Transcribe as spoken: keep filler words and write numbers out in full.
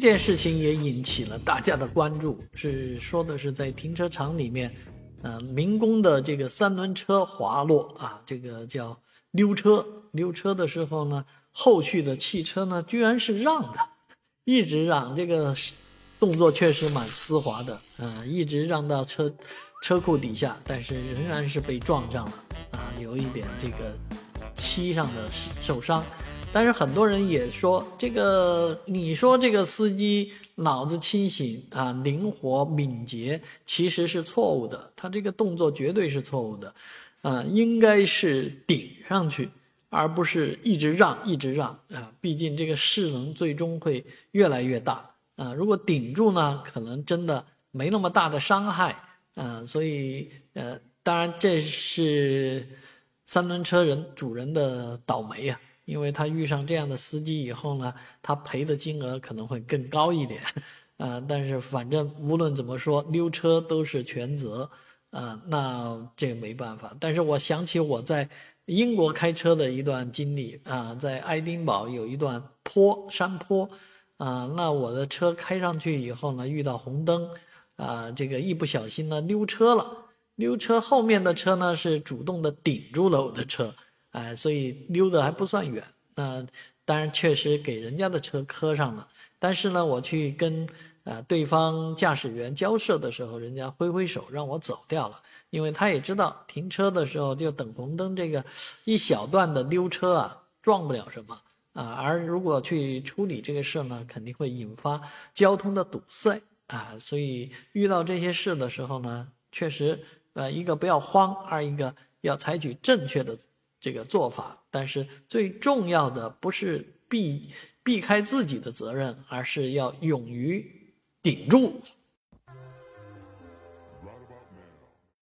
这件事情也引起了大家的关注，是说的是在停车场里面，呃，民工的这个三轮车滑落啊，这个叫溜车，溜车的时候呢，后续的汽车呢居然是让的，一直让，这个动作确实蛮丝滑的，呃，一直让到车车库底下，但是仍然是被撞上了啊，有一点这个膝上的受伤。但是很多人也说，这个你说这个司机脑子清醒啊，灵活敏捷，其实是错误的，他这个动作绝对是错误的，啊、呃，应该是顶上去，而不是一直让一直让啊、呃，毕竟这个势能最终会越来越大啊、呃，如果顶住呢，可能真的没那么大的伤害啊、呃，所以呃，当然这是三轮车人主人的倒霉呀、啊。因为他遇上这样的司机以后呢，他赔的金额可能会更高一点，呃，但是反正无论怎么说，溜车都是全责，呃，那这没办法。但是我想起我在英国开车的一段经历啊、呃，在爱丁堡有一段坡山坡，啊、呃，那我的车开上去以后呢，遇到红灯，啊、呃，这个一不小心呢溜车了，溜车后面的车呢是主动的顶住了我的车。哎，所以溜的还不算远，那当然确实给人家的车磕上了。但是呢，我去跟呃对方驾驶员交涉的时候，人家挥挥手让我走掉了，因为他也知道停车的时候就等红灯，这个一小段的溜车啊，撞不了什么啊。而如果去处理这个事呢，肯定会引发交通的堵塞啊。所以遇到这些事的时候呢，确实呃一个不要慌，二一个要采取正确的这个做法，但是最重要的不是避避开自己的责任，而是要勇于顶住。